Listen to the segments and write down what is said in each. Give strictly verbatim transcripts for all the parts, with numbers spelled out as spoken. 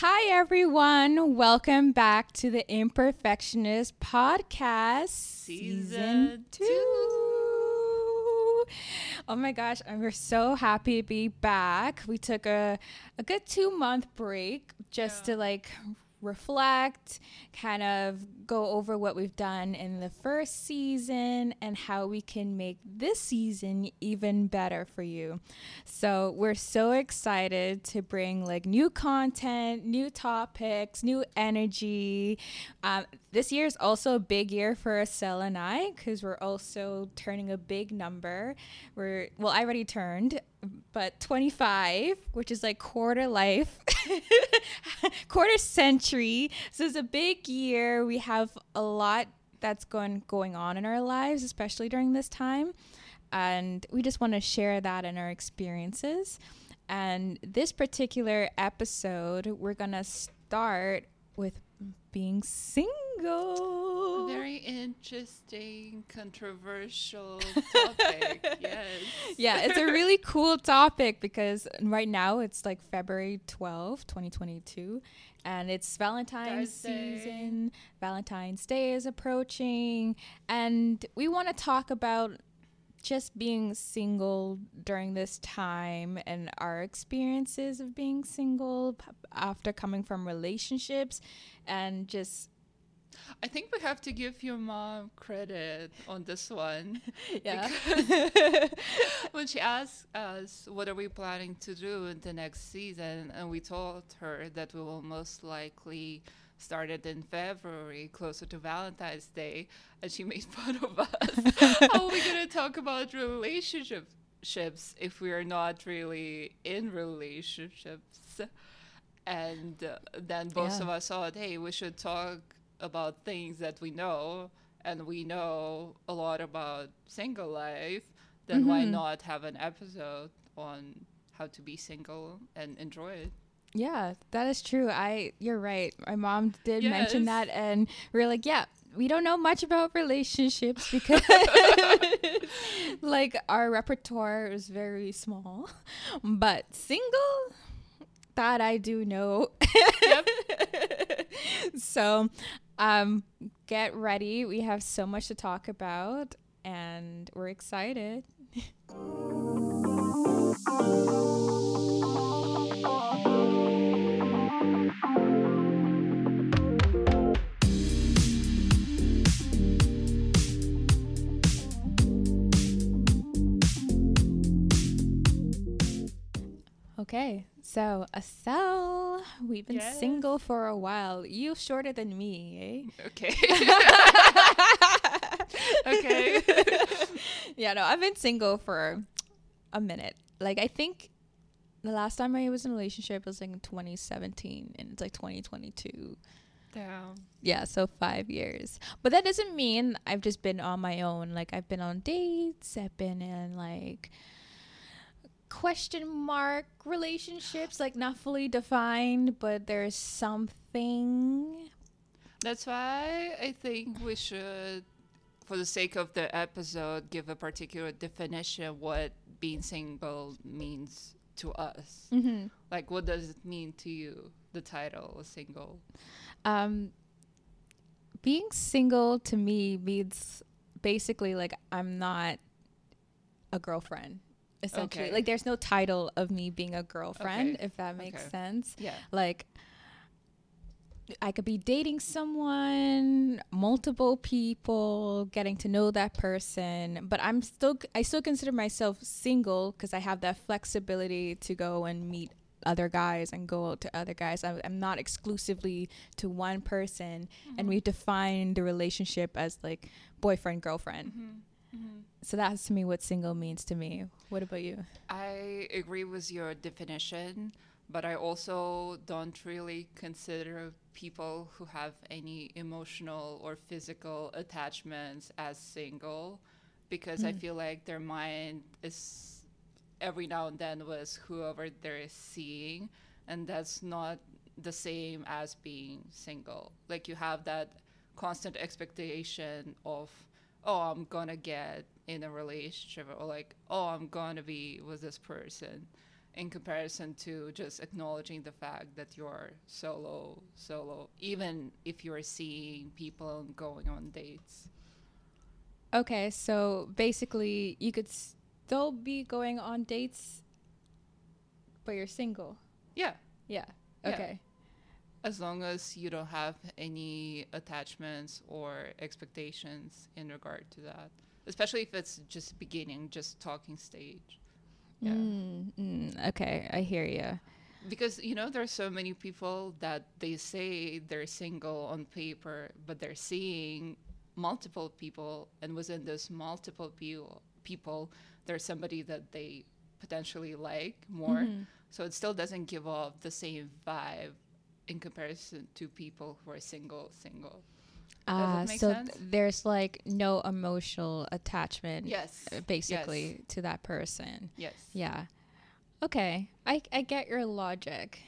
Hi, everyone. Welcome back to the Imperfectionist Podcast, Season two. Oh, my gosh. And we're so happy to be back. We took a, a good two-month break just yeah. to, like, reflect, kind of go over what we've done in the first season and how we can make this season even better for you. So we're so excited to bring like new content, new topics, new energy. Um, this year is also a big year for Acel and I because we're also turning a big number. We're well, I already turned. But twenty-five, which is like quarter life, quarter century. So it's a big year. We have a lot that's going going on in our lives, especially during this time. And we just want to share that in our experiences. And this particular episode, we're going to start with being single. Very interesting, controversial topic. Yes. Yeah, it's a really cool topic because right now it's like February twelfth, twenty twenty-two, and it's Valentine's season. Valentine's Day is approaching, and we want to talk about just being single during this time and our experiences of being single after coming from relationships. And just I think we have to give your mom credit on this one. Yeah. When she asked us what are we planning to do in the next season, and we told her that we will most likely started in February, closer to Valentine's Day, and she made fun of us. How are we going to talk about relationships if we are not really in relationships? And uh, then both yeah. of us thought, hey, we should talk about things that we know, and we know a lot about single life, then mm-hmm. why not have an episode on how to be single and enjoy it? Yeah, that is true. I you're right. My mom did yes. mention that, and we we're like, yeah, we don't know much about relationships because like our repertoire is very small. But single, that I do know. Yep. So, um get ready. We have so much to talk about and we're excited. Okay, so Acel, we've been yes. single for a while. You're shorter than me, eh? Okay. Okay. Yeah, no, I've been single for a minute. Like, I think the last time I was in a relationship was like in twenty seventeen, and it's like twenty twenty-two. Damn. Yeah, so five years. But that doesn't mean I've just been on my own. Like, I've been on dates. I've been in like question mark relationships, like not fully defined, but there's something. That's why I think we should, for the sake of the episode, give a particular definition what being single means to us. Mm-hmm. Like, what does it mean to you, the title single? Um being single to me means basically like I'm not a girlfriend, essentially. Okay. Like, there's no title of me being a girlfriend, okay. if that makes okay. sense. Yeah. Like, I could be dating someone, multiple people, getting to know that person, but I'm still, I still consider myself single because I have that flexibility to go and meet other guys and go out to other guys. I'm, I'm not exclusively to one person, mm-hmm. and we define the relationship as like boyfriend, girlfriend. Mm-hmm. Mm-hmm. So that's to me what single means to me. What about you? I agree with your definition, but I also don't really consider people who have any emotional or physical attachments as single, because mm. I feel like their mind is every now and then with whoever they're seeing, and that's not the same as being single. Like, you have that constant expectation of, oh, I'm gonna get in a relationship, or like, oh, I'm gonna be with this person. in comparison to just acknowledging the fact that you're solo, solo, even if you're seeing people and going on dates. Okay, so basically you could still be going on dates, but you're single. Yeah. Yeah, okay. Yeah. As long as you don't have any attachments or expectations in regard to that, especially if it's just beginning, just talking stage. Yeah. Mm, mm, okay, I hear you. Because, you know, there are so many people that they say they're single on paper, but they're seeing multiple people, and within those multiple people, people there's somebody that they potentially like more. Mm-hmm. So it still doesn't give off the same vibe in comparison to people who are single, single. Uh, so th- there's like no emotional attachment, yes, basically, yes, to that person. Yes. Yeah. Okay. I, I get your logic.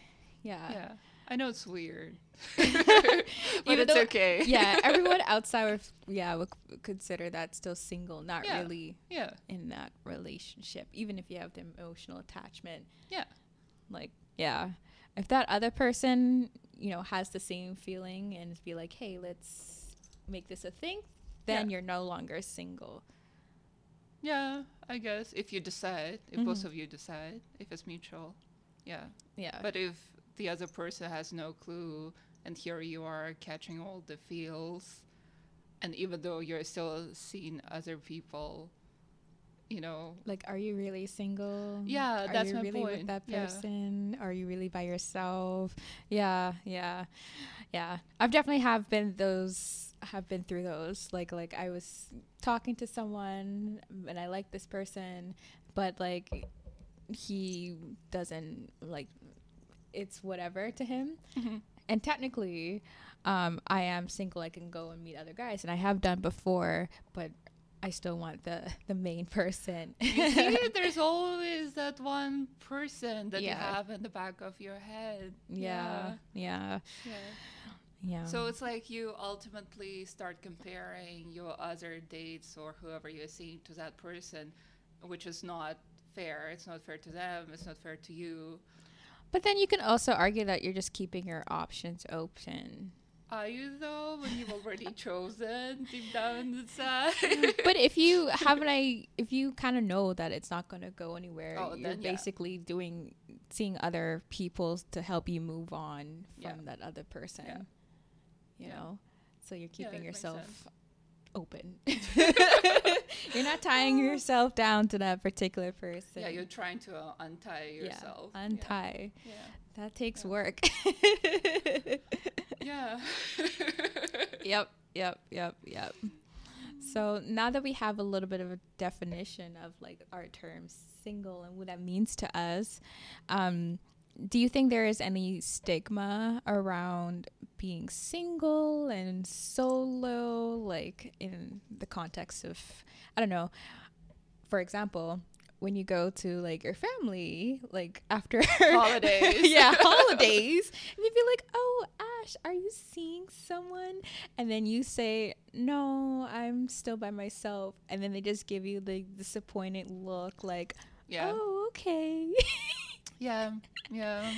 Yeah. Yeah. I know it's weird, but Even it's though, okay. Yeah. Everyone outside of, yeah, would consider that still single, not yeah. really yeah. in that relationship, even if you have the emotional attachment. Yeah. Like, yeah. If that other person, you know, has the same feeling and be like, hey, let's make this a thing, then yeah. you're no longer single. Yeah, I guess if you decide, if mm-hmm. both of you decide, if it's mutual. Yeah. Yeah. But if the other person has no clue and here you are catching all the feels, and even though you're still seeing other people, you know, like, are you really single? Yeah, are that's you my really point. With that person? Yeah. Are you really by yourself? Yeah, yeah, yeah. I've definitely have been those, have been through those. Like, like I was talking to someone and I like this person, but like he doesn't like. It's whatever to him, mm-hmm. and technically, um, I am single. I can go and meet other guys, and I have done before, but I still want the, the main person. You see, there's always that one person that yeah. you have in the back of your head. Yeah. Yeah. Yeah. Yeah. So it's like you ultimately start comparing your other dates or whoever you're seeing to that person, which is not fair. It's not fair to them. It's not fair to you. But then you can also argue that you're just keeping your options open. Are you though, when you've already chosen deep down inside? But if you haven't, I if you kind of know that it's not going to go anywhere, oh, you're then, basically yeah. doing seeing other people to help you move on from yeah. that other person. Yeah. You yeah. know, so you're keeping yeah, yourself open. You're not tying yourself down to that particular person. Yeah, you're trying to uh, untie yourself. Yeah, untie. Yeah. Yeah. That takes yeah. work. Yeah. Yep, yep, yep, yep. So now that we have a little bit of a definition of like our term single and what that means to us, um, do you think there is any stigma around being single and solo, like in the context of, I don't know, for example, when you go to like your family, like after holidays, yeah, holidays, and you'd be like, oh, Ash, are you seeing someone? And then you say, no, I'm still by myself. And then they just give you the disappointed look like, yeah. oh, okay. Yeah. Yeah.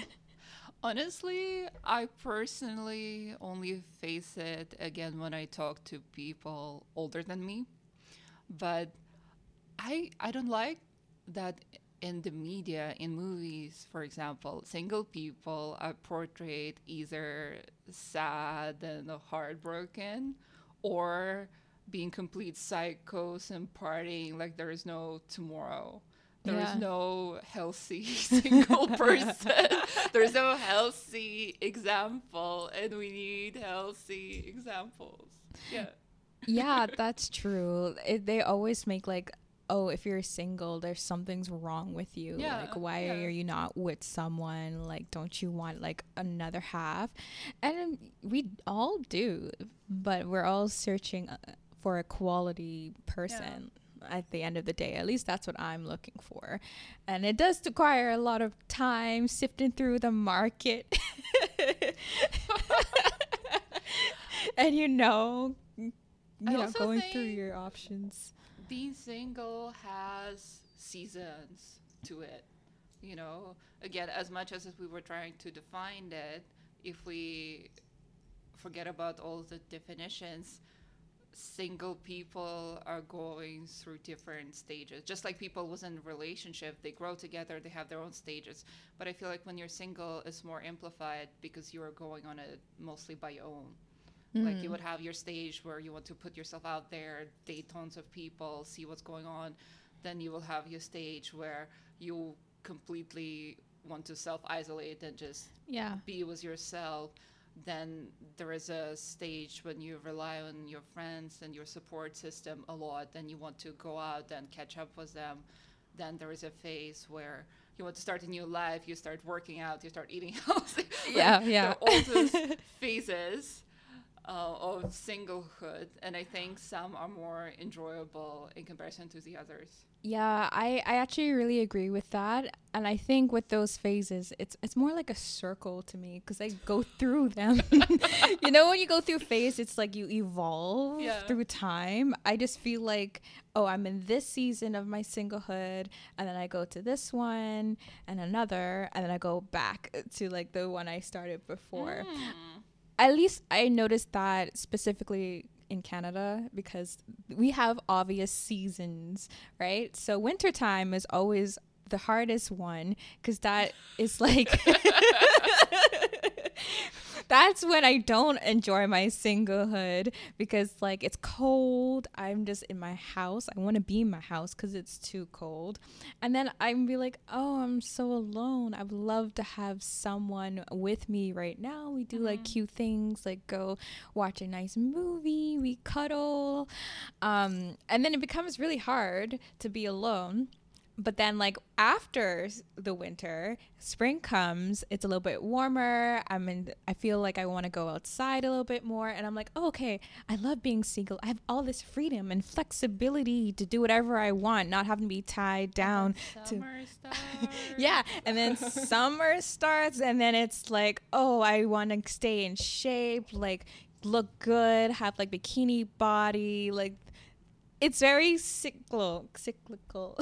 Honestly, I personally only face it again when I talk to people older than me, but I, I don't like that in the media, in movies, for example, single people are portrayed either sad and heartbroken or being complete psychos and partying like there is no tomorrow. There yeah. is no healthy single person. There's no healthy example, and we need healthy examples. Yeah. Yeah, that's true. It, they always make like, oh, if you're single, there's something's wrong with you. Yeah, like, why yeah. are you not with someone? Like, don't you want like another half? And we all do, but we're all searching for a quality person yeah. at the end of the day. At least that's what I'm looking for. And it does require a lot of time sifting through the market. And, you know, you know going through your options. Being single has seasons to it. you know, again, as much as we were trying to define it, if we forget about all the definitions, single people are going through different stages. Just like people within a relationship, they grow together, they have their own stages. But I feel like when you're single, it's more amplified because you're going on it mostly by your own. Mm-hmm. Like you would have your stage where you want to put yourself out there, date tons of people, see what's going on. Then you will have your stage where you completely want to self-isolate and just yeah. be with yourself. Then there is a stage when you rely on your friends and your support system a lot, and you want to go out and catch up with them. Then there is a phase where you want to start a new life, you start working out, you start eating healthy. Yeah, like, yeah. All those phases uh, of singlehood, and I think some are more enjoyable in comparison to the others. Yeah, I, I actually really agree with that. And I think with those phases, it's it's more like a circle to me because I go through them. You know, when you go through phase, it's like you evolve yeah. through time. I just feel like, oh, I'm in this season of my singlehood, and then I go to this one and another, and then I go back to like the one I started before. Mm. At least I noticed that specifically in Canada, because we have obvious seasons, right? So wintertime is always the hardest one because that is like that's when I don't enjoy my singlehood because like it's cold, I'm just in my house, I want to be in my house because it's too cold. And then I'm be like, oh, I'm so alone, I would love to have someone with me right now. We do mm-hmm. like cute things, like go watch a nice movie, we cuddle, um and then it becomes really hard to be alone. But then like after the winter, spring comes, it's a little bit warmer. I'm in, I feel like I want to go outside a little bit more. And I'm like, oh, okay, I love being single. I have all this freedom and flexibility to do whatever I want, not having to be tied down. Summer to starts. Yeah. And then summer starts, and then it's like, oh, I want to stay in shape, like look good, have like bikini body, like. It's very cyclical. cyclical.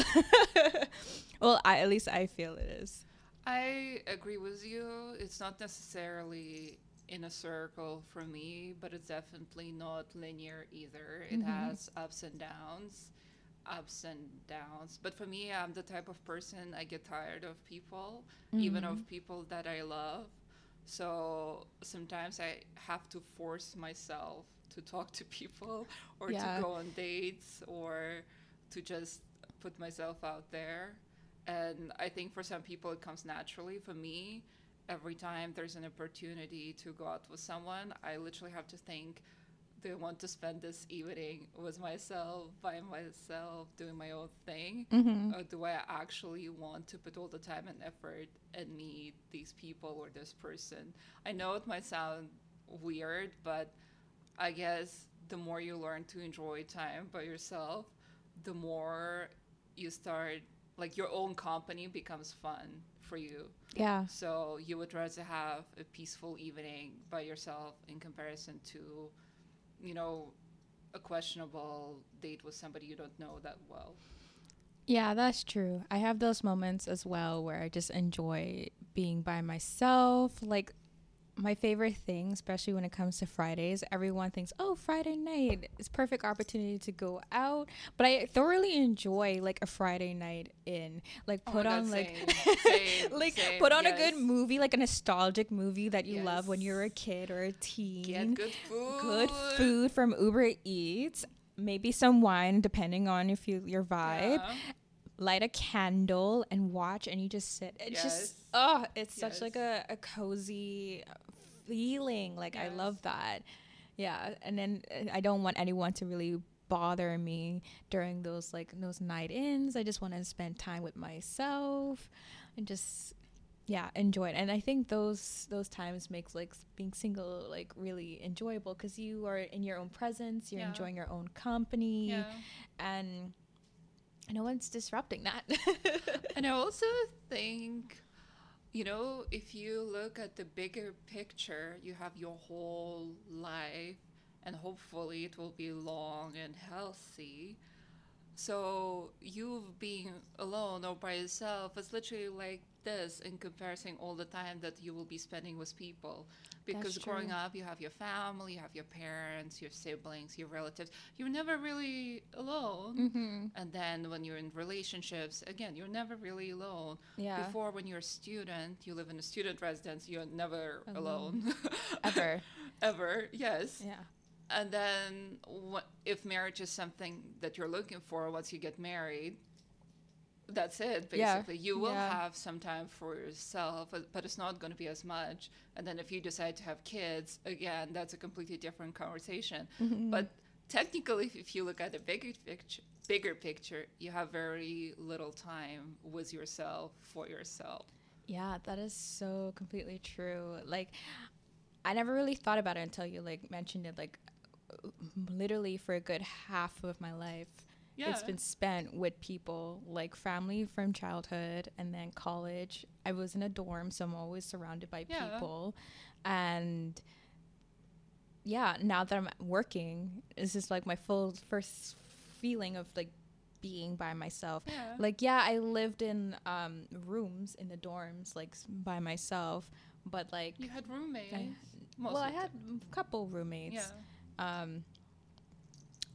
Well, I, at least I feel it is. I agree with you. It's not necessarily in a circle for me, but it's definitely not linear either. It mm-hmm. has ups and downs, ups and downs. But for me, I'm the type of person, I get tired of people, mm-hmm. even of people that I love. So sometimes I have to force myself to talk to people or yeah. to go on dates or to just put myself out there. And I think for some people it comes naturally. For me, every time there's an opportunity to go out with someone, I literally have to think, do I want to spend this evening with myself, by myself, doing my own thing? Mm-hmm. Or do I actually want to put all the time and effort and meet these people or this person? I know it might sound weird, but I guess the more you learn to enjoy time by yourself, the more you start, like your own company becomes fun for you. Yeah. So you would rather have a peaceful evening by yourself in comparison to, you know, a questionable date with somebody you don't know that well. Yeah, that's true. I have those moments as well where I just enjoy being by myself. Like, my favorite thing, especially when it comes to Fridays, everyone thinks, oh, Friday night is perfect opportunity to go out. But I thoroughly enjoy like a Friday night in, like put oh on God, like, same, same, like same, put on yes. a good movie, like a nostalgic movie that you yes. love when you're a kid or a teen. Get good food. Good food from Uber Eats, maybe some wine, depending on if you, your vibe. Yeah. Light a candle and watch, and you just sit. It's yes. just, oh, it's yes. such like a, a cozy feeling. Like, yes. I love that. Yeah. And then I don't want anyone to really bother me during those, like, those night ins. I just want to spend time with myself and just, yeah, enjoy it. And I think those those times makes, like, being single, like, really enjoyable because you are in your own presence. You're yeah. enjoying your own company. Yeah. And no one's disrupting that. And I also think, you know, if you look at the bigger picture, you have your whole life, and hopefully it will be long and healthy. So you being alone or by yourself is literally like this in comparison all the time that you will be spending with people. Because growing up, you have your family, you have your parents, your siblings, your relatives. You're never really alone. Mm-hmm. And then when you're in relationships, again, you're never really alone. Yeah. Before, when you're a student, you live in a student residence, you're never alone. alone. Ever. Ever, yes. Yeah. And then what, if marriage is something that you're looking for once you get married, that's it, basically. Yeah. You will yeah. have some time for yourself, but it's not going to be as much. And then if you decide to have kids, again, that's a completely different conversation. Mm-hmm. But technically, if, if you look at the bigger picture, bigger picture, you have very little time with yourself, for yourself. Yeah, that is so completely true. Like, I never really thought about it until you, like, mentioned it, like, literally for a good half of my life. Yeah. It's been spent with people, like family from childhood and then college. I was in a dorm, so I'm always surrounded by yeah. people. And yeah, now that I'm working, it's just like my full first feeling of like being by myself. Yeah. Like, yeah, I lived in um, rooms in the dorms, like by myself. But like, you had roommates. I, well, I had a couple roommates. Yeah. Um,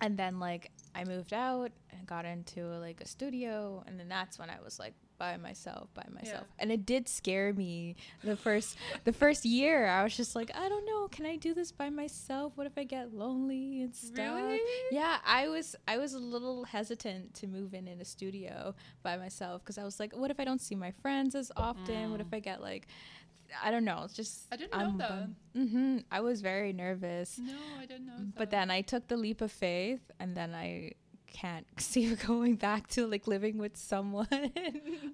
and then like I moved out and got into like a studio, and then that's when I was like by myself, by myself. Yeah. And it did scare me the first the first year. I was just like, I don't know, can I do this by myself? What if I get lonely and stuff? Really? Yeah, I was I was a little hesitant to move in in a studio by myself because I was like, what if I don't see my friends as often? Mm. What if I get like I don't know. It's just I didn't um, know that. Mm-hmm. I was very nervous. No, I didn't know that. But then I took the leap of faith, and then I can't see going back to like living with someone.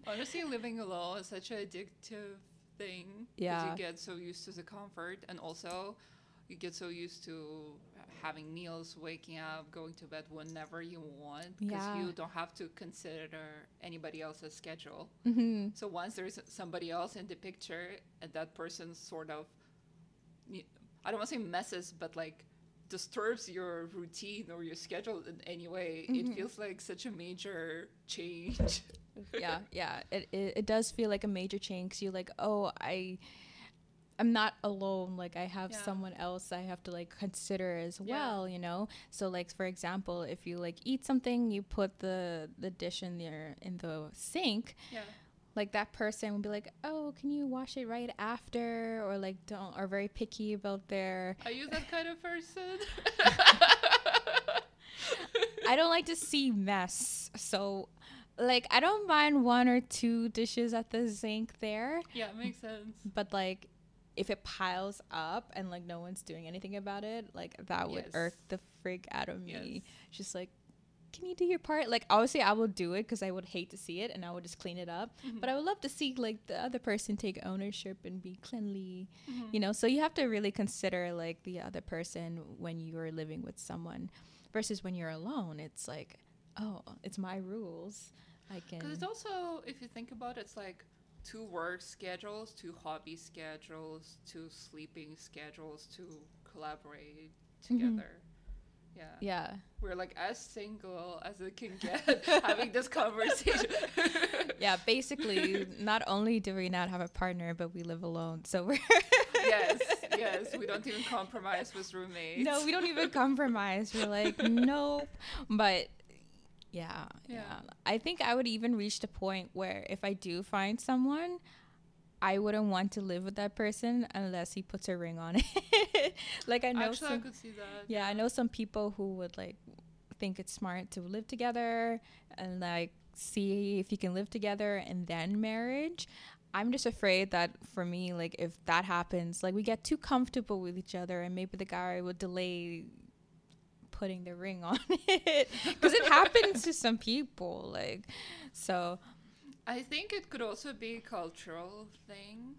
Honestly, living alone is such an addictive thing. Yeah, you get so used to the comfort, and also you get so used to having meals, waking up, going to bed whenever you want, because yeah. you don't have to consider anybody else's schedule. Mm-hmm. So once there's somebody else in the picture, and that person sort of, I don't want to say messes, but like disturbs your routine or your schedule in any way, mm-hmm. it feels like such a major change. yeah, yeah. It, it, it does feel like a major change, because you're like, oh, I... I'm not alone, like I have yeah. someone else I have to like consider as yeah. well, you know. So like, for example, if you like eat something, you put the the dish in there in the sink, yeah, like that person would be like, oh, can you wash it right after, or like don't, are very picky about their, are you that kind of person? I don't like to see mess, so like I don't mind one or two dishes at the sink there. Yeah, it makes sense. But like if it piles up and like no one's doing anything about it, like that would yes. irk the frig out of me. Yes. Just like, can you do your part? Like obviously I will do it because I would hate to see it, and I would just clean it up. Mm-hmm. But I would love to see like the other person take ownership and be cleanly, mm-hmm. you know. So you have to really consider like the other person when you're living with someone, versus when you're alone. It's like, oh, it's my rules. I can. Because it's also, if you think about it, it's like two work schedules, two hobby schedules, two sleeping schedules, to collaborate together. Mm-hmm. Yeah. Yeah. We're like as single as it can get having this conversation. Yeah, basically, not only do we not have a partner, but we live alone. So we're... yes, yes. We don't even compromise with roommates. No, we don't even compromise. We're like, nope. But... Yeah, yeah, yeah. I think I would even reach the point where if I do find someone, I wouldn't want to live with that person unless he puts a ring on it. Like I know, actually, some, I could see that. Yeah, yeah, I know some people who would like think it's smart to live together and like see if you can live together and then marriage. I'm just afraid that for me, like if that happens, like we get too comfortable with each other, and maybe the guy will delay putting the ring on it, because it happens to some people. Like, so I think it could also be a cultural thing,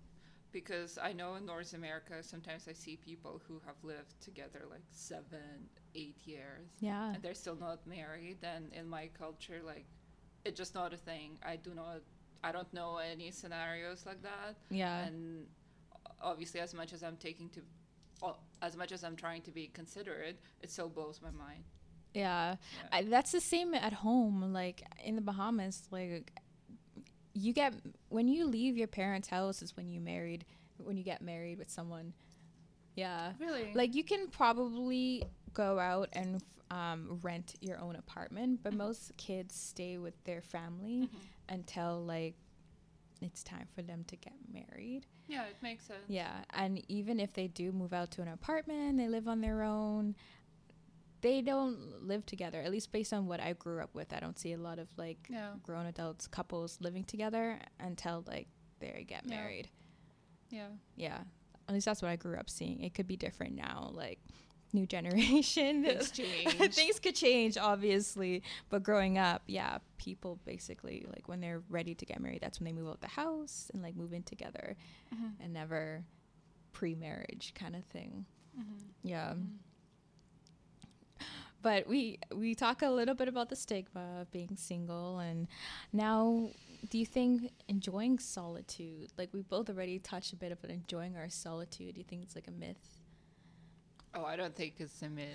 because I know in North America sometimes I see people who have lived together like seven eight years, yeah, and they're still not married. And in my culture, like, it's just not a thing. I do not I don't know any scenarios like that. Yeah. And obviously, as much as I'm taking to as much as I'm trying to be considerate, it still blows my mind. Yeah, yeah. I, that's the same at home. Like in the Bahamas, like you get, when you leave your parents' house is when you married, when you get married with someone. Yeah. Really? Like, you can probably go out and um, rent your own apartment, but mm-hmm. most kids stay with their family mm-hmm. until, like, it's time for them to get married. Yeah, it makes sense. Yeah, and even if they do move out to an apartment, they live on their own, they don't live together, at least based on what I grew up with. I don't see a lot of, like, yeah. grown adults, couples living together until, like, they get yeah. married. Yeah. Yeah. At least that's what I grew up seeing. It could be different now, like, new generation. Things change. Things could change, obviously. But growing up, yeah, people basically, like, when they're ready to get married, that's when they move out the house and, like, move in together. Mm-hmm. And never pre-marriage kind of thing. Mm-hmm. Yeah. Mm-hmm. But we we talk a little bit about the stigma of being single, and now, do you think enjoying solitude, like, we both already touched a bit about enjoying our solitude, do you think it's, like, a myth? Oh, I don't think it's a myth.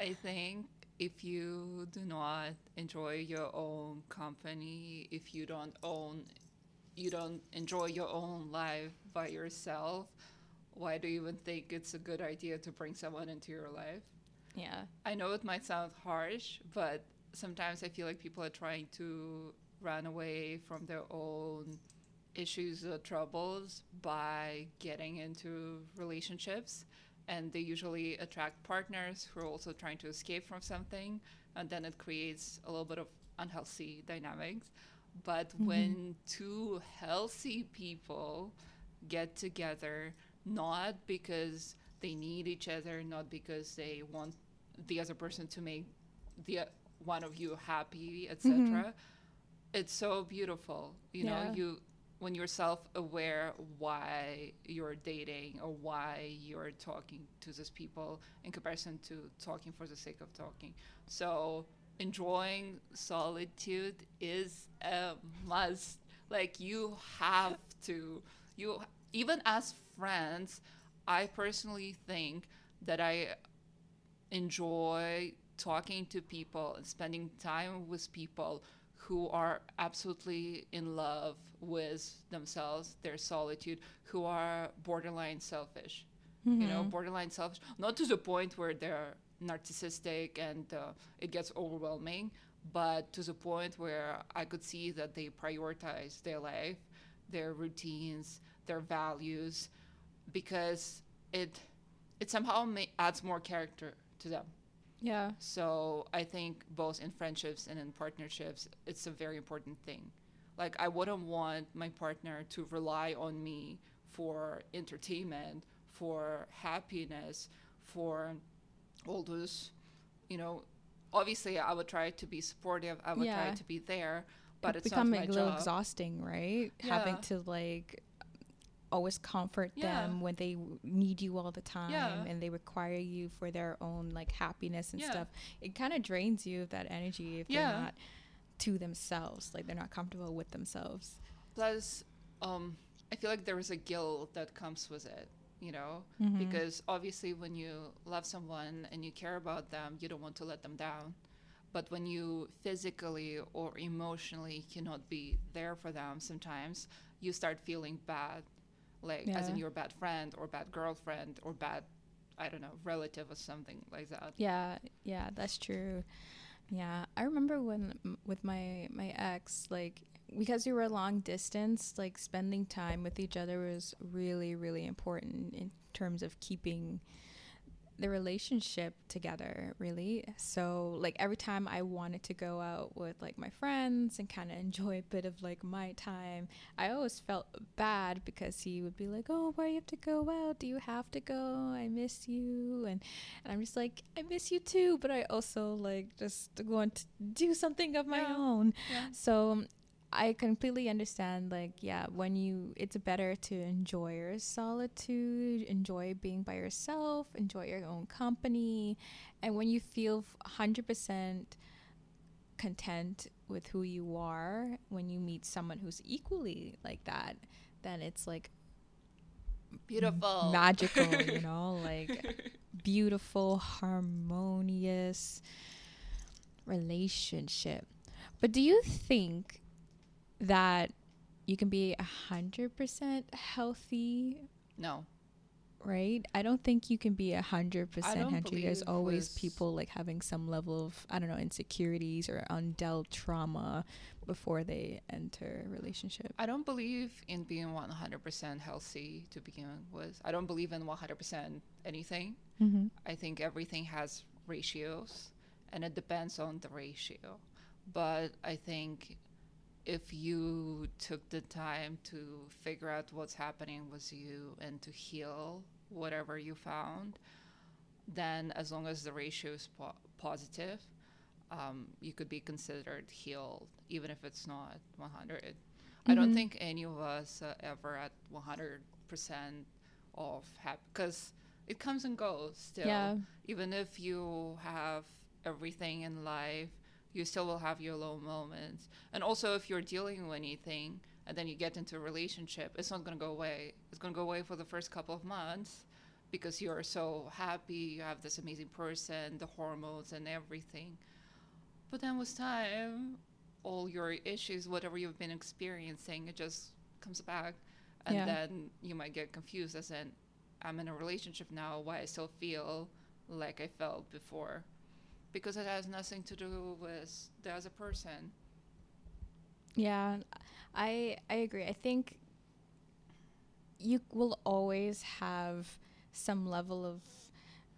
I think if you do not enjoy your own company, if you don't own, you don't enjoy your own life by yourself, why do you even think it's a good idea to bring someone into your life? Yeah, I know it might sound harsh, but sometimes I feel like people are trying to run away from their own issues or troubles by getting into relationships, and they usually attract partners who are also trying to escape from something, and then it creates a little bit of unhealthy dynamics. But mm-hmm. when two healthy people get together, not because they need each other, not because they want the other person to make the uh, one of you happy, et cetera. Mm-hmm. It's so beautiful, you yeah. know. You, when you're self-aware why you're dating or why you're talking to these people in comparison to talking for the sake of talking. So enjoying solitude is a must. Like, you have to. You even as friends. I personally think that I enjoy talking to people and spending time with people who are absolutely in love with themselves, their solitude, who are borderline selfish, mm-hmm. you know, borderline selfish, not to the point where they're narcissistic and uh, it gets overwhelming, but to the point where I could see that they prioritize their life, their routines, their values, because it it somehow may adds more character to them. Yeah. So I think both in friendships and in partnerships, it's a very important thing. Like, I wouldn't want my partner to rely on me for entertainment, for happiness, for all those, you know, obviously I would try to be supportive. I would yeah. try to be there, but it's, it's not my job. It's becoming a little exhausting, right? Yeah. Having to, like, always comfort yeah. them when they w- need you all the time yeah. and they require you for their own, like, happiness and yeah. stuff. It kind of drains you of that energy if yeah. they're not to themselves, like, they're not comfortable with themselves. Plus, um, I feel like there is a guilt that comes with it, you know, mm-hmm. because obviously when you love someone and you care about them, you don't want to let them down. But when you physically or emotionally cannot be there for them, sometimes you start feeling bad. Like, yeah. as in you're a bad friend or bad girlfriend or bad, I don't know, relative or something like that. Yeah, yeah, that's true. Yeah, I remember when m- with my, my ex, like, because we were long distance, like, spending time with each other was really, really important in terms of keeping the relationship together, really. So, like, every time I wanted to go out with, like, my friends and kind of enjoy a bit of, like, my time, I always felt bad because he would be like, oh, why do you have to go out? Do you have to go? I miss you. And, and I'm just like, I miss you too, but I also, like, just want to do something of my yeah. own. Yeah. So I completely understand, like, yeah, when you, it's better to enjoy your solitude, enjoy being by yourself, enjoy your own company. And when you feel one hundred percent content with who you are, when you meet someone who's equally like that, then it's, like, beautiful, magical, you know, like, beautiful, harmonious relationship. But do you think that you can be one hundred percent healthy. No. Right? I don't think you can be one hundred percent healthy. There's always this. people like having some level of, I don't know, insecurities or undealt trauma before they enter a relationship. I don't believe in being one hundred percent healthy to begin with. I don't believe in one hundred percent anything. Mm-hmm. I think everything has ratios and it depends on the ratio. But I think if you took the time to figure out what's happening with you and to heal whatever you found, then as long as the ratio is po- positive, um, you could be considered healed, even if it's not one hundred. Mm-hmm. I don't think any of us are ever at one hundred percent of happy, because it comes and goes still. Yeah. Even if you have everything in life, you still will have your low moments. And also, if you're dealing with anything and then you get into a relationship, it's not going to go away. It's going to go away for the first couple of months because you're so happy, you have this amazing person, the hormones and everything. But then with time, all your issues, whatever you've been experiencing, it just comes back. And yeah. then you might get confused as in, I'm in a relationship now, why I still feel like I felt before. Because it has nothing to do with the other person. Yeah, I I agree. I think you will always have some level of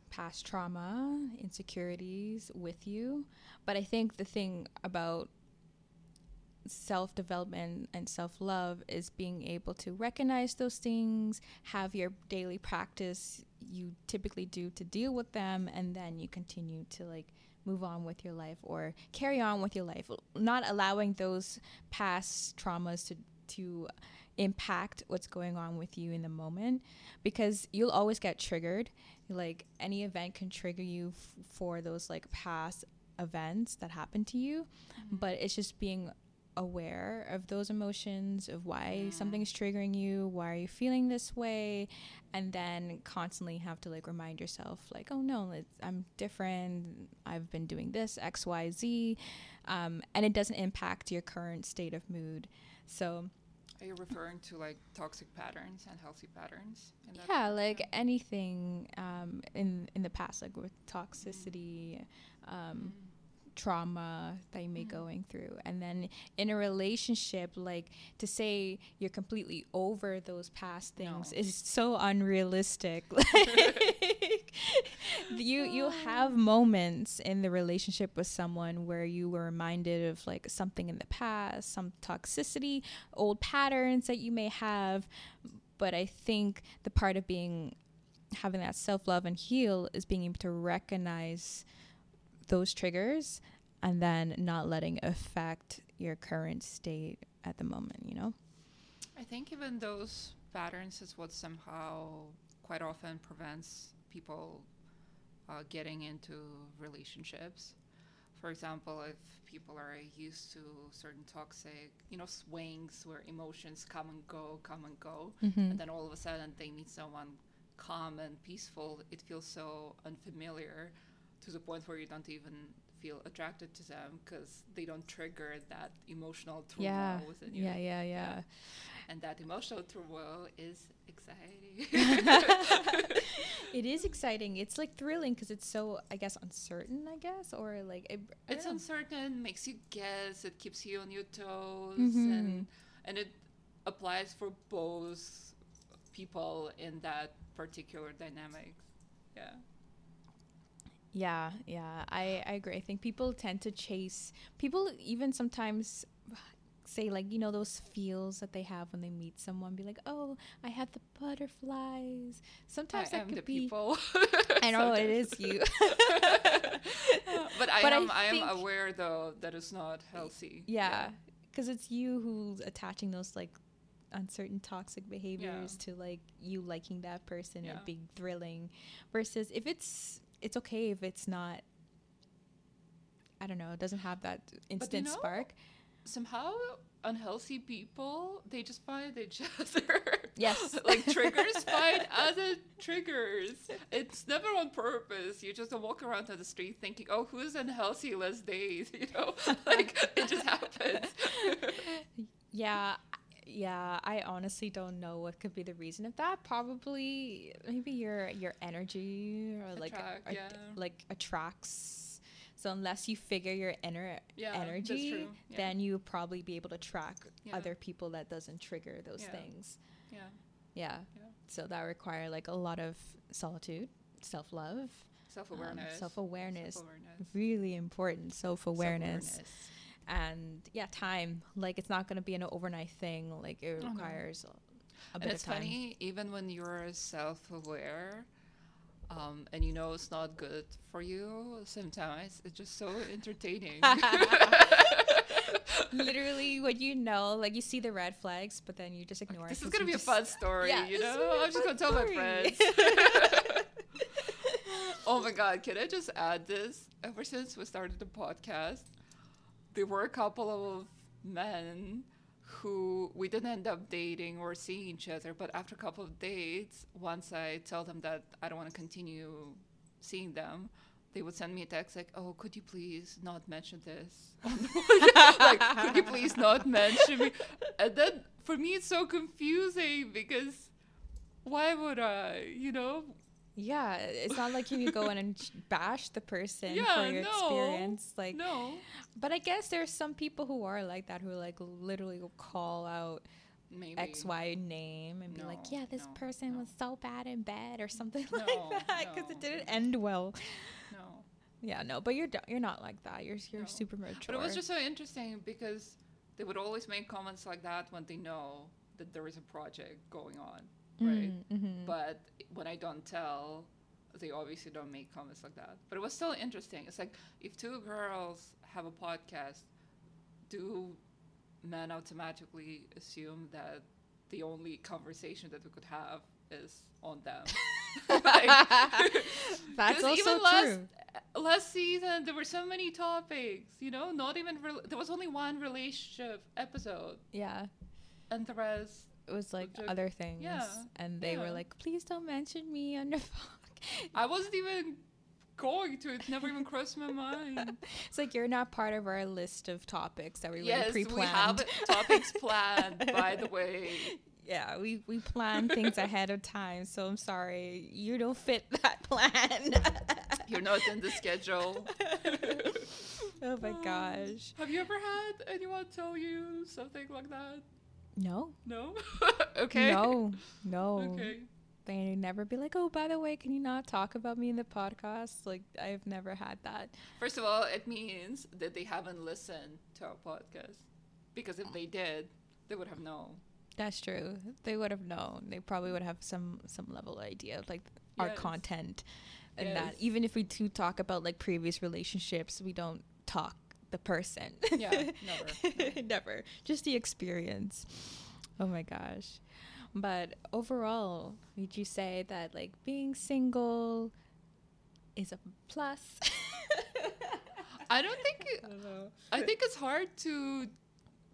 past trauma, insecurities with you. But I think the thing about self-development and self-love is being able to recognize those things, have your daily practice you typically do to deal with them, and then you continue to like move on with your life or carry on with your life, not allowing those past traumas to to impact what's going on with you in the moment, because you'll always get triggered. Like any event can trigger you f- for those like past events that happened to you. Mm-hmm. But it's just being aware of those emotions, of why mm. something is triggering you, why are you feeling this way, and then constantly have to like remind yourself like, oh no, it's, I'm different, I've been doing this X Y Z, um, and it doesn't impact your current state of mood. So are you referring to like toxic patterns and healthy patterns in that yeah like yeah. anything um, in in the past, like with toxicity, mm. um mm. trauma that you may be mm-hmm. going through. And then in a relationship, like to say you're completely over those past things no. is so unrealistic. Like, you you have moments in the relationship with someone where you were reminded of like something in the past, some toxicity, old patterns that you may have. But I think the part of being having that self-love and heal is being able to recognize those triggers and then not letting affect your current state at the moment, you know? I think even those patterns is what somehow quite often prevents people uh, getting into relationships. For example, if people are used to certain toxic, you know, swings where emotions come and go, come and go, mm-hmm. and then all of a sudden they meet someone calm and peaceful, it feels so unfamiliar, to the point where you don't even feel attracted to them because they don't trigger that emotional turmoil yeah. within you. Yeah, yeah, yeah, yeah. And that emotional turmoil is exciting. It is exciting. It's like thrilling because it's so, I guess, uncertain, I guess, or like... It, it's know. uncertain, makes you guess, it keeps you on your toes, mm-hmm. and and it applies for both people in that particular dynamic. Yeah. Yeah, yeah, I, I agree. I think people tend to chase, people even sometimes say like, you know, those feels that they have when they meet someone, be like, oh, I had the butterflies. Sometimes I that am could the be, people. I know it is you. But I but am I, I am aware though that it's not healthy. Yeah, because yeah. it's you who's attaching those like uncertain toxic behaviors yeah. to like you liking that person yeah. and being thrilling, versus if it's... it's okay if it's not, I don't know, it doesn't have that instant but you know, spark. Somehow unhealthy people, they just find each other. Yes. Like triggers find other triggers. It's never on purpose. You just don't walk around on the street thinking, oh, who's unhealthy, let's date, you know? Like it just happens. Yeah. Yeah, I honestly don't know what could be the reason of that. Probably maybe your your energy or like Attract, a, yeah. a, like attracts. So unless you figure your inner yeah, energy, that's true. Yeah. then you'll probably be able to track yeah. other people that doesn't trigger those yeah. things. Yeah. yeah. Yeah. So that require like a lot of solitude, self-love, self-awareness. Um, self-awareness. Self-awareness. Really important self-awareness. self-awareness. And yeah, time. Like, it's not going to be an overnight thing. Like, it requires okay. a, a bit of time. And it's funny, even when you're self-aware, um, and you know it's not good for you, sometimes it's just so entertaining. Literally, when you know, like, you see the red flags, but then you just ignore okay, this it. This is going to be just, a fun story, yeah, you know? I'm just going to tell my friends. Oh my God, can I just add this? Ever since we started the podcast, there were a couple of men who we didn't end up dating or seeing each other, but after a couple of dates, once I tell them that I don't want to continue seeing them, they would send me a text like, oh, could you please not mention this? Like, could you please not mention me? And then for me, it's so confusing because why would I, you know? Yeah, it's not like you go in and bash the person yeah, for your no, experience. Like, no. But I guess there's some people who are like that, who like literally will call out Maybe. X, Y name and no, be like, yeah, this no, person no. was so bad in bed or something no, like that because no. it didn't end well. No. Yeah, no, but you're do- you're not like that. You're you're no. super mature. But it was just so interesting because they would always make comments like that when they know that there is a project going on. Right, mm-hmm. But when I don't tell, they obviously don't make comments like that. But it was still interesting. It's like, if two girls have a podcast, do men automatically assume that the only conversation that we could have is on them? Like, that's also even last, true. Last season, there were so many topics. You know, not even re- there was only one relationship episode. Yeah, and the rest. It was like Object. other things yeah. and they yeah. were like, please don't mention me on your podcast. I wasn't even going to it never even crossed my mind. It's like, you're not part of our list of topics that we yes, really pre-planned. Yes, we have topics planned, by the way. Yeah, we, we plan things ahead of time, so I'm sorry. You don't fit that plan. You're not in the schedule. Oh my um, gosh. Have you ever had anyone tell you something like that? No. No? Okay. No. No. Okay. They never be like, oh, by the way, can you not talk about me in the podcast? Like, I've never had that. First of all, it means that they haven't listened to our podcast. Because if they did, they would have known. That's true. They would have known. They probably would have some, some level of idea of, like, our yes. content. And yes. that even if we do talk about, like, previous relationships, we don't talk. The person yeah never no. never just the experience. Oh my gosh. But overall, would you say that like being single is a plus? I don't think it, I, don't know. I think it's hard to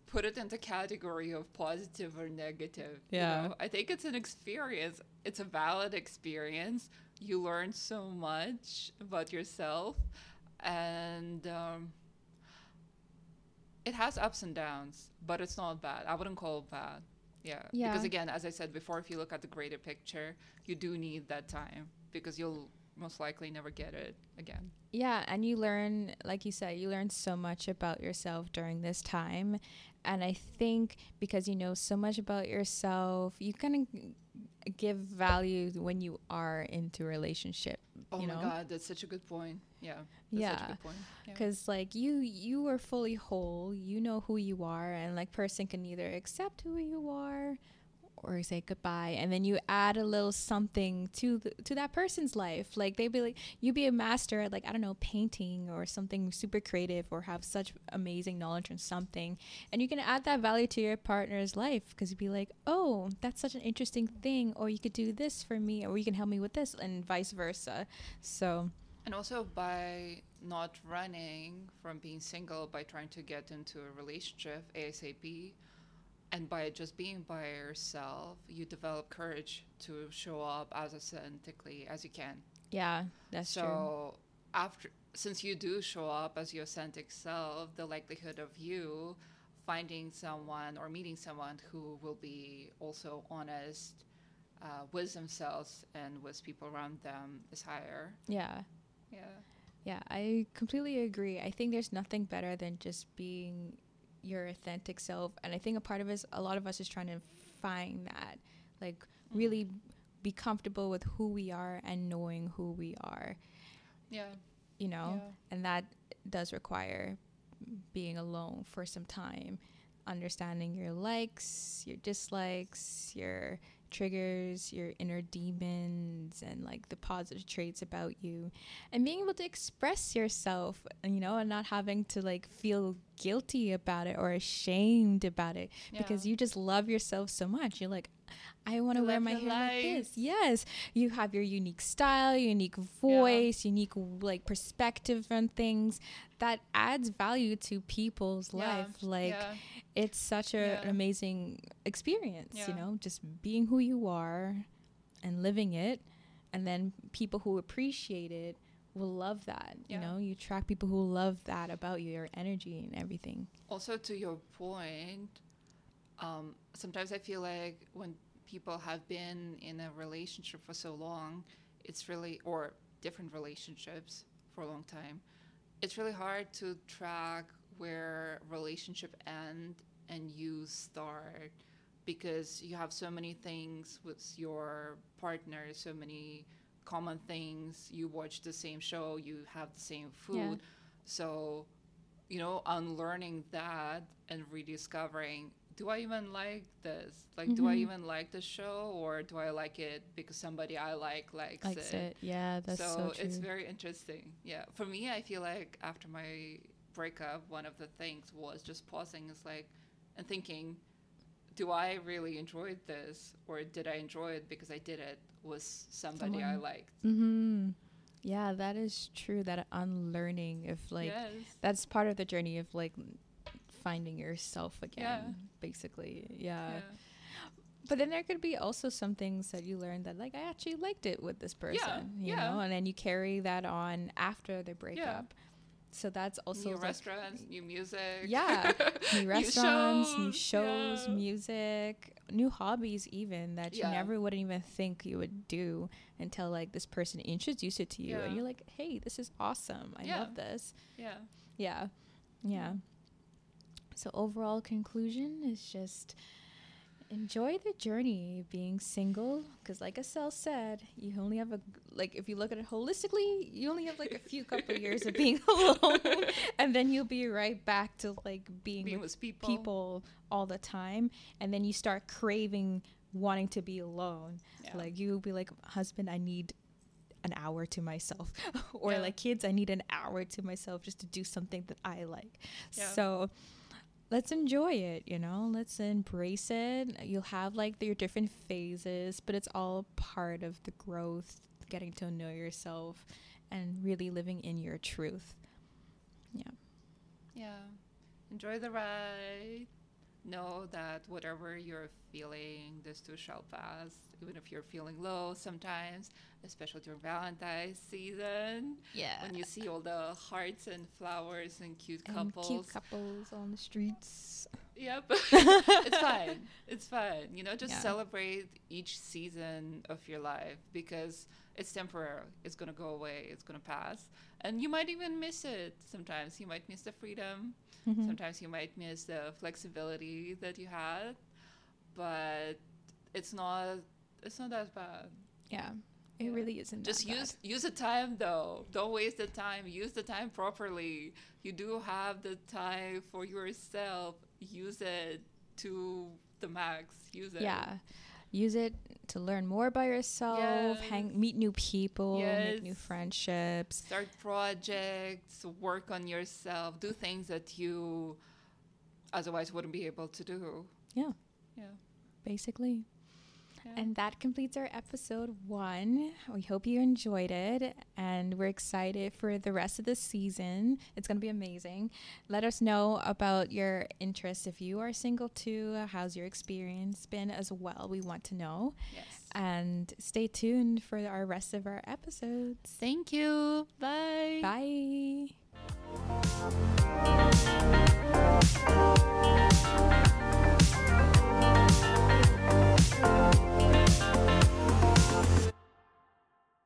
put it into category of positive or negative. Yeah, you know? I think it's an experience. It's a valid experience. You learn so much about yourself, and um it has ups and downs, but it's not bad. I wouldn't call it bad. Yeah. yeah. Because again, as I said before, if you look at the greater picture, you do need that time because you'll most likely never get it again. Yeah. And you learn, like you said, you learn so much about yourself during this time. And I think because you know so much about yourself, you kind of give value when you are into a relationship. Oh, you know? My God, that's such a good point. Yeah. That's yeah. such a good point. Because, yeah. like, you you are fully whole. You know who you are. And, like, person can either accept who you are or say goodbye. And then you add a little something to the, to that person's life. Like, they'd be like, you'd be a master at, like, I don't know, painting or something super creative or have such amazing knowledge on something. And you can add that value to your partner's life because you'd be like, oh, that's such an interesting thing. Or you could do this for me, or you can help me with this, and vice versa. So... And also by not running from being single, by trying to get into a relationship ASAP, and by just being by yourself, you develop courage to show up as authentically as you can. Yeah, that's so true. So after, since you do show up as your authentic self, the likelihood of you finding someone or meeting someone who will be also honest uh, with themselves and with people around them is higher. Yeah. Yeah. Yeah, I completely agree. I think there's nothing better than just being your authentic self. And I think a part of us, a lot of us is trying to find that, like mm-hmm. really be comfortable with who we are and knowing who we are. Yeah. You know, yeah. And that does require being alone for some time, understanding your likes, your dislikes, your triggers, your inner demons, and like the positive traits about you, and being able to express yourself, you know, and not having to like feel guilty about it or ashamed about it, yeah. because you just love yourself so much. You're like, I want to wear my hair like this. Yes, you have your unique style, unique voice, yeah. unique like perspective on things that adds value to people's yeah. life. Like yeah. it's such a, yeah. an amazing experience, yeah. you know, just being who you are and living it, and then people who appreciate it will love that. Yeah. You know, you attract people who love that about you, your energy and everything. Also, to your point, um, sometimes I feel like when people have been in a relationship for so long, it's really, or different relationships for a long time, it's really hard to track where relationship end and you start, because you have so many things with your partner, so many common things. You watch the same show, you have the same food. Yeah. So, you know, unlearning that and rediscovering, do I even like this? Like, mm-hmm. do I even like the show, or do I like it because somebody I like likes, likes it. it? Yeah, that's so, so true. It's very interesting. Yeah. For me, I feel like after my breakup, one of the things was just pausing is like, and thinking, do I really enjoy this, or did I enjoy it because I did it with somebody Someone. I liked? Mm-hmm. Yeah, that is true. That unlearning of like, yes. that's part of the journey of like, finding yourself again, yeah. basically. Yeah. yeah. But then there could be also some things that you learn that, like, I actually liked it with this person, yeah. you yeah. know, and then you carry that on after the breakup. Yeah. So that's also new like restaurants, new music. Yeah. New restaurants, new shows, new shows yeah. music, new hobbies even that yeah. you never wouldn't even think you would do until, like, this person introduced it to you. Yeah. And you're like, hey, this is awesome. I yeah. love this. Yeah. Yeah. Yeah. So overall conclusion is just enjoy the journey being single, because like Asel said, you only have a, like if you look at it holistically, you only have like a few couple years of being alone, and then you'll be right back to like being, being with, with people. people all the time, and then you start craving wanting to be alone. Yeah. Like you'll be like, husband, I need an hour to myself, or yeah. like kids, I need an hour to myself just to do something that I like. Yeah. So let's enjoy it, you know, let's embrace it. You'll have like your different phases, but it's all part of the growth, getting to know yourself and really living in your truth. Yeah. Yeah. Enjoy the ride. Know that whatever you're feeling, this too shall pass. Even if you're feeling low sometimes, especially during Valentine's season. Yeah. When you see all the hearts and flowers and cute and couples. Cute couples on the streets. Yep. It's fine. It's fine. You know, just yeah. celebrate each season of your life, because it's temporary. It's going to go away. It's going to pass. And you might even miss it. Sometimes you might miss the freedom. Mm-hmm. Sometimes you might miss the flexibility that you had, but it's not it's not that bad. Yeah, it yeah. really isn't. Just that use bad. use the time though. Don't waste the time. Use the time properly. You do have the time for yourself. Use it to the max. Use it. Yeah, use it to learn more by yourself, yes. hang, meet new people, yes. make new friendships, start projects, work on yourself, do things that you otherwise wouldn't be able to do. Yeah. Yeah. Basically. Yeah. And that completes our episode one. We hope you enjoyed it, and we're excited for the rest of the season. It's going to be amazing. Let us know about your interests. If you are single too, how's your experience been as well? We want to know. Yes. And stay tuned for our rest of our episodes. Thank you. Bye. Bye.